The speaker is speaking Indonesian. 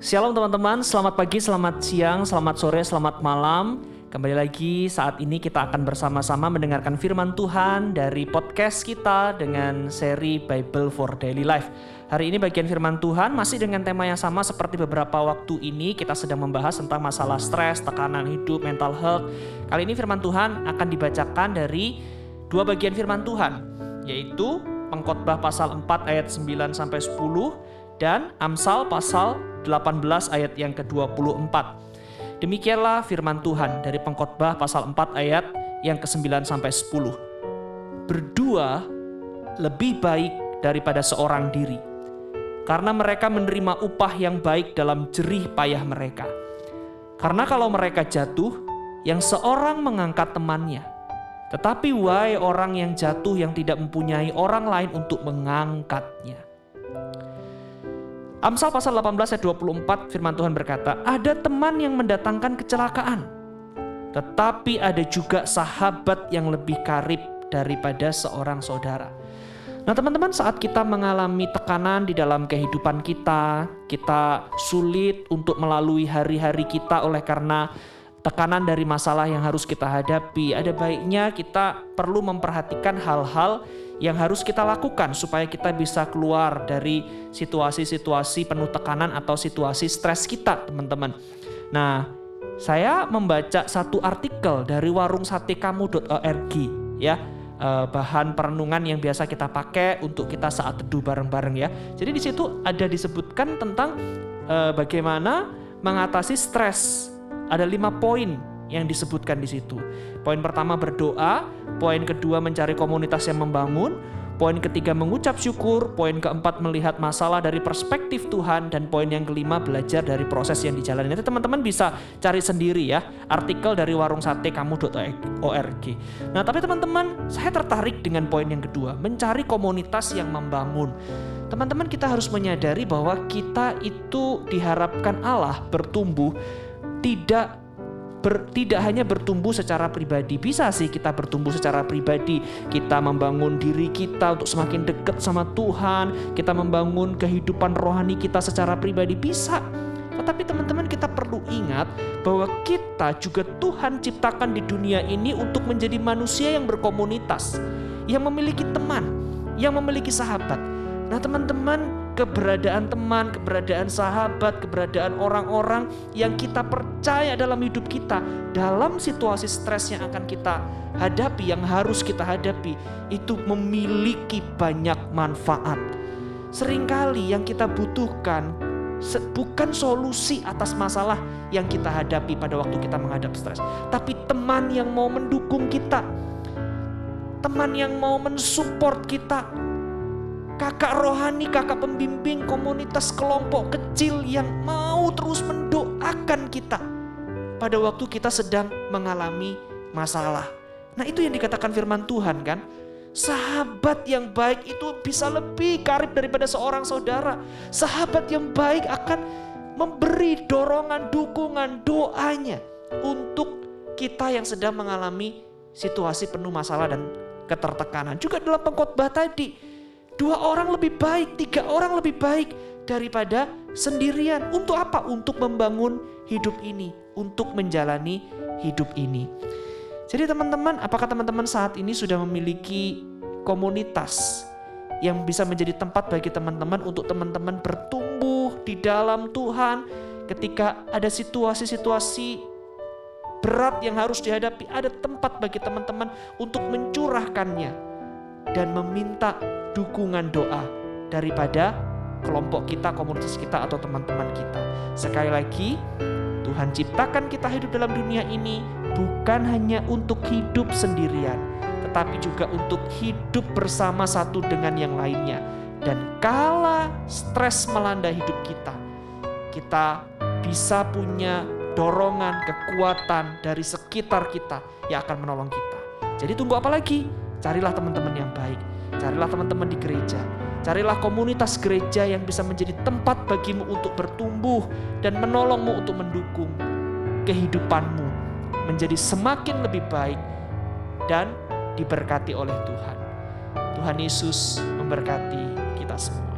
Shalom teman-teman, selamat pagi, selamat siang, selamat sore, selamat malam. Kembali lagi saat ini kita akan bersama-sama mendengarkan firman Tuhan dari podcast kita dengan seri Bible for Daily Life. Hari ini bagian firman Tuhan masih dengan tema yang sama seperti beberapa waktu ini. Kita sedang membahas tentang masalah stres, tekanan hidup, mental health. Kali ini firman Tuhan akan dibacakan dari dua bagian firman Tuhan, yaitu Pengkhotbah pasal 4 ayat 9-10 dan Amsal pasal 18 ayat yang ke-24. Demikianlah firman Tuhan dari Pengkhotbah pasal 4 ayat yang ke-9-10. Berdua lebih baik daripada seorang diri, karena mereka menerima upah yang baik dalam jerih payah mereka. Karena kalau mereka jatuh, yang seorang mengangkat temannya. Tetapi wahai orang yang jatuh yang tidak mempunyai orang lain untuk mengangkatnya. Amsal pasal 18 ayat 24 firman Tuhan berkata, ada teman yang mendatangkan kecelakaan, tetapi ada juga sahabat yang lebih karib daripada seorang saudara. Nah teman-teman, saat kita mengalami tekanan di dalam kehidupan kita, kita sulit untuk melalui hari-hari kita oleh karena tekanan dari masalah yang harus kita hadapi. Ada baiknya kita perlu memperhatikan hal-hal yang harus kita lakukan supaya kita bisa keluar dari situasi-situasi penuh tekanan atau situasi stres kita, teman-teman. Nah, saya membaca satu artikel dari warungsatekamu.org, ya, bahan perenungan yang biasa kita pakai untuk kita saat teduh bareng-bareng, ya. Jadi di situ ada disebutkan tentang bagaimana mengatasi stres. Ada 5 poin yang disebutkan di situ. Poin pertama berdoa, poin kedua mencari komunitas yang membangun, poin ketiga mengucap syukur, poin keempat melihat masalah dari perspektif Tuhan, dan poin yang kelima belajar dari proses yang dijalani. Nanti teman-teman bisa cari sendiri ya artikel dari warungsatekamu.org. Nah, tapi teman-teman, saya tertarik dengan poin yang kedua, mencari komunitas yang membangun. Teman-teman, kita harus menyadari bahwa kita itu diharapkan Allah bertumbuh, tidak hanya bertumbuh secara pribadi. Bisa sih kita bertumbuh secara pribadi, kita membangun diri kita untuk semakin dekat sama Tuhan, kita membangun kehidupan rohani kita secara pribadi, bisa. Tetapi teman-teman, kita perlu ingat bahwa kita juga Tuhan ciptakan di dunia ini untuk menjadi manusia yang berkomunitas, yang memiliki teman, yang memiliki sahabat. Nah teman-teman, keberadaan teman, keberadaan sahabat, keberadaan orang-orang yang kita percaya dalam hidup kita, dalam situasi stres yang akan kita hadapi, yang harus kita hadapi, itu memiliki banyak manfaat. Seringkali yang kita butuhkan bukan solusi atas masalah yang kita hadapi pada waktu kita menghadap stres, tapi teman yang mau mendukung kita, teman yang mau mensupport kita, kakak rohani, kakak pembimbing, komunitas kelompok kecil yang mau terus mendoakan kita pada waktu kita sedang mengalami masalah. Nah itu yang dikatakan firman Tuhan kan. Sahabat yang baik itu bisa lebih karib daripada seorang saudara. Sahabat yang baik akan memberi dorongan, dukungan, doanya untuk kita yang sedang mengalami situasi penuh masalah dan ketertekanan. Juga dalam pengkhotbah tadi, 3 orang lebih baik daripada sendirian. Untuk apa? Untuk membangun hidup ini, untuk menjalani hidup ini. Jadi teman-teman, apakah teman-teman saat ini sudah memiliki komunitas yang bisa menjadi tempat bagi teman-teman untuk teman-teman bertumbuh di dalam Tuhan ketika ada situasi-situasi berat yang harus dihadapi? Ada tempat bagi teman-teman untuk mencurahkannya dan meminta dukungan doa daripada kelompok kita, komunitas kita, atau teman-teman kita. Sekali lagi, Tuhan ciptakan kita hidup dalam dunia ini bukan hanya untuk hidup sendirian, tetapi juga untuk hidup bersama satu dengan yang lainnya. Dan kala stres melanda hidup kita, kita bisa punya dorongan, kekuatan dari sekitar kita yang akan menolong kita. Jadi tunggu apa lagi? Carilah teman-teman yang baik, carilah teman-teman di gereja, carilah komunitas gereja yang bisa menjadi tempat bagimu untuk bertumbuh dan menolongmu untuk mendukung kehidupanmu menjadi semakin lebih baik dan diberkati oleh Tuhan. Tuhan Yesus memberkati kita semua.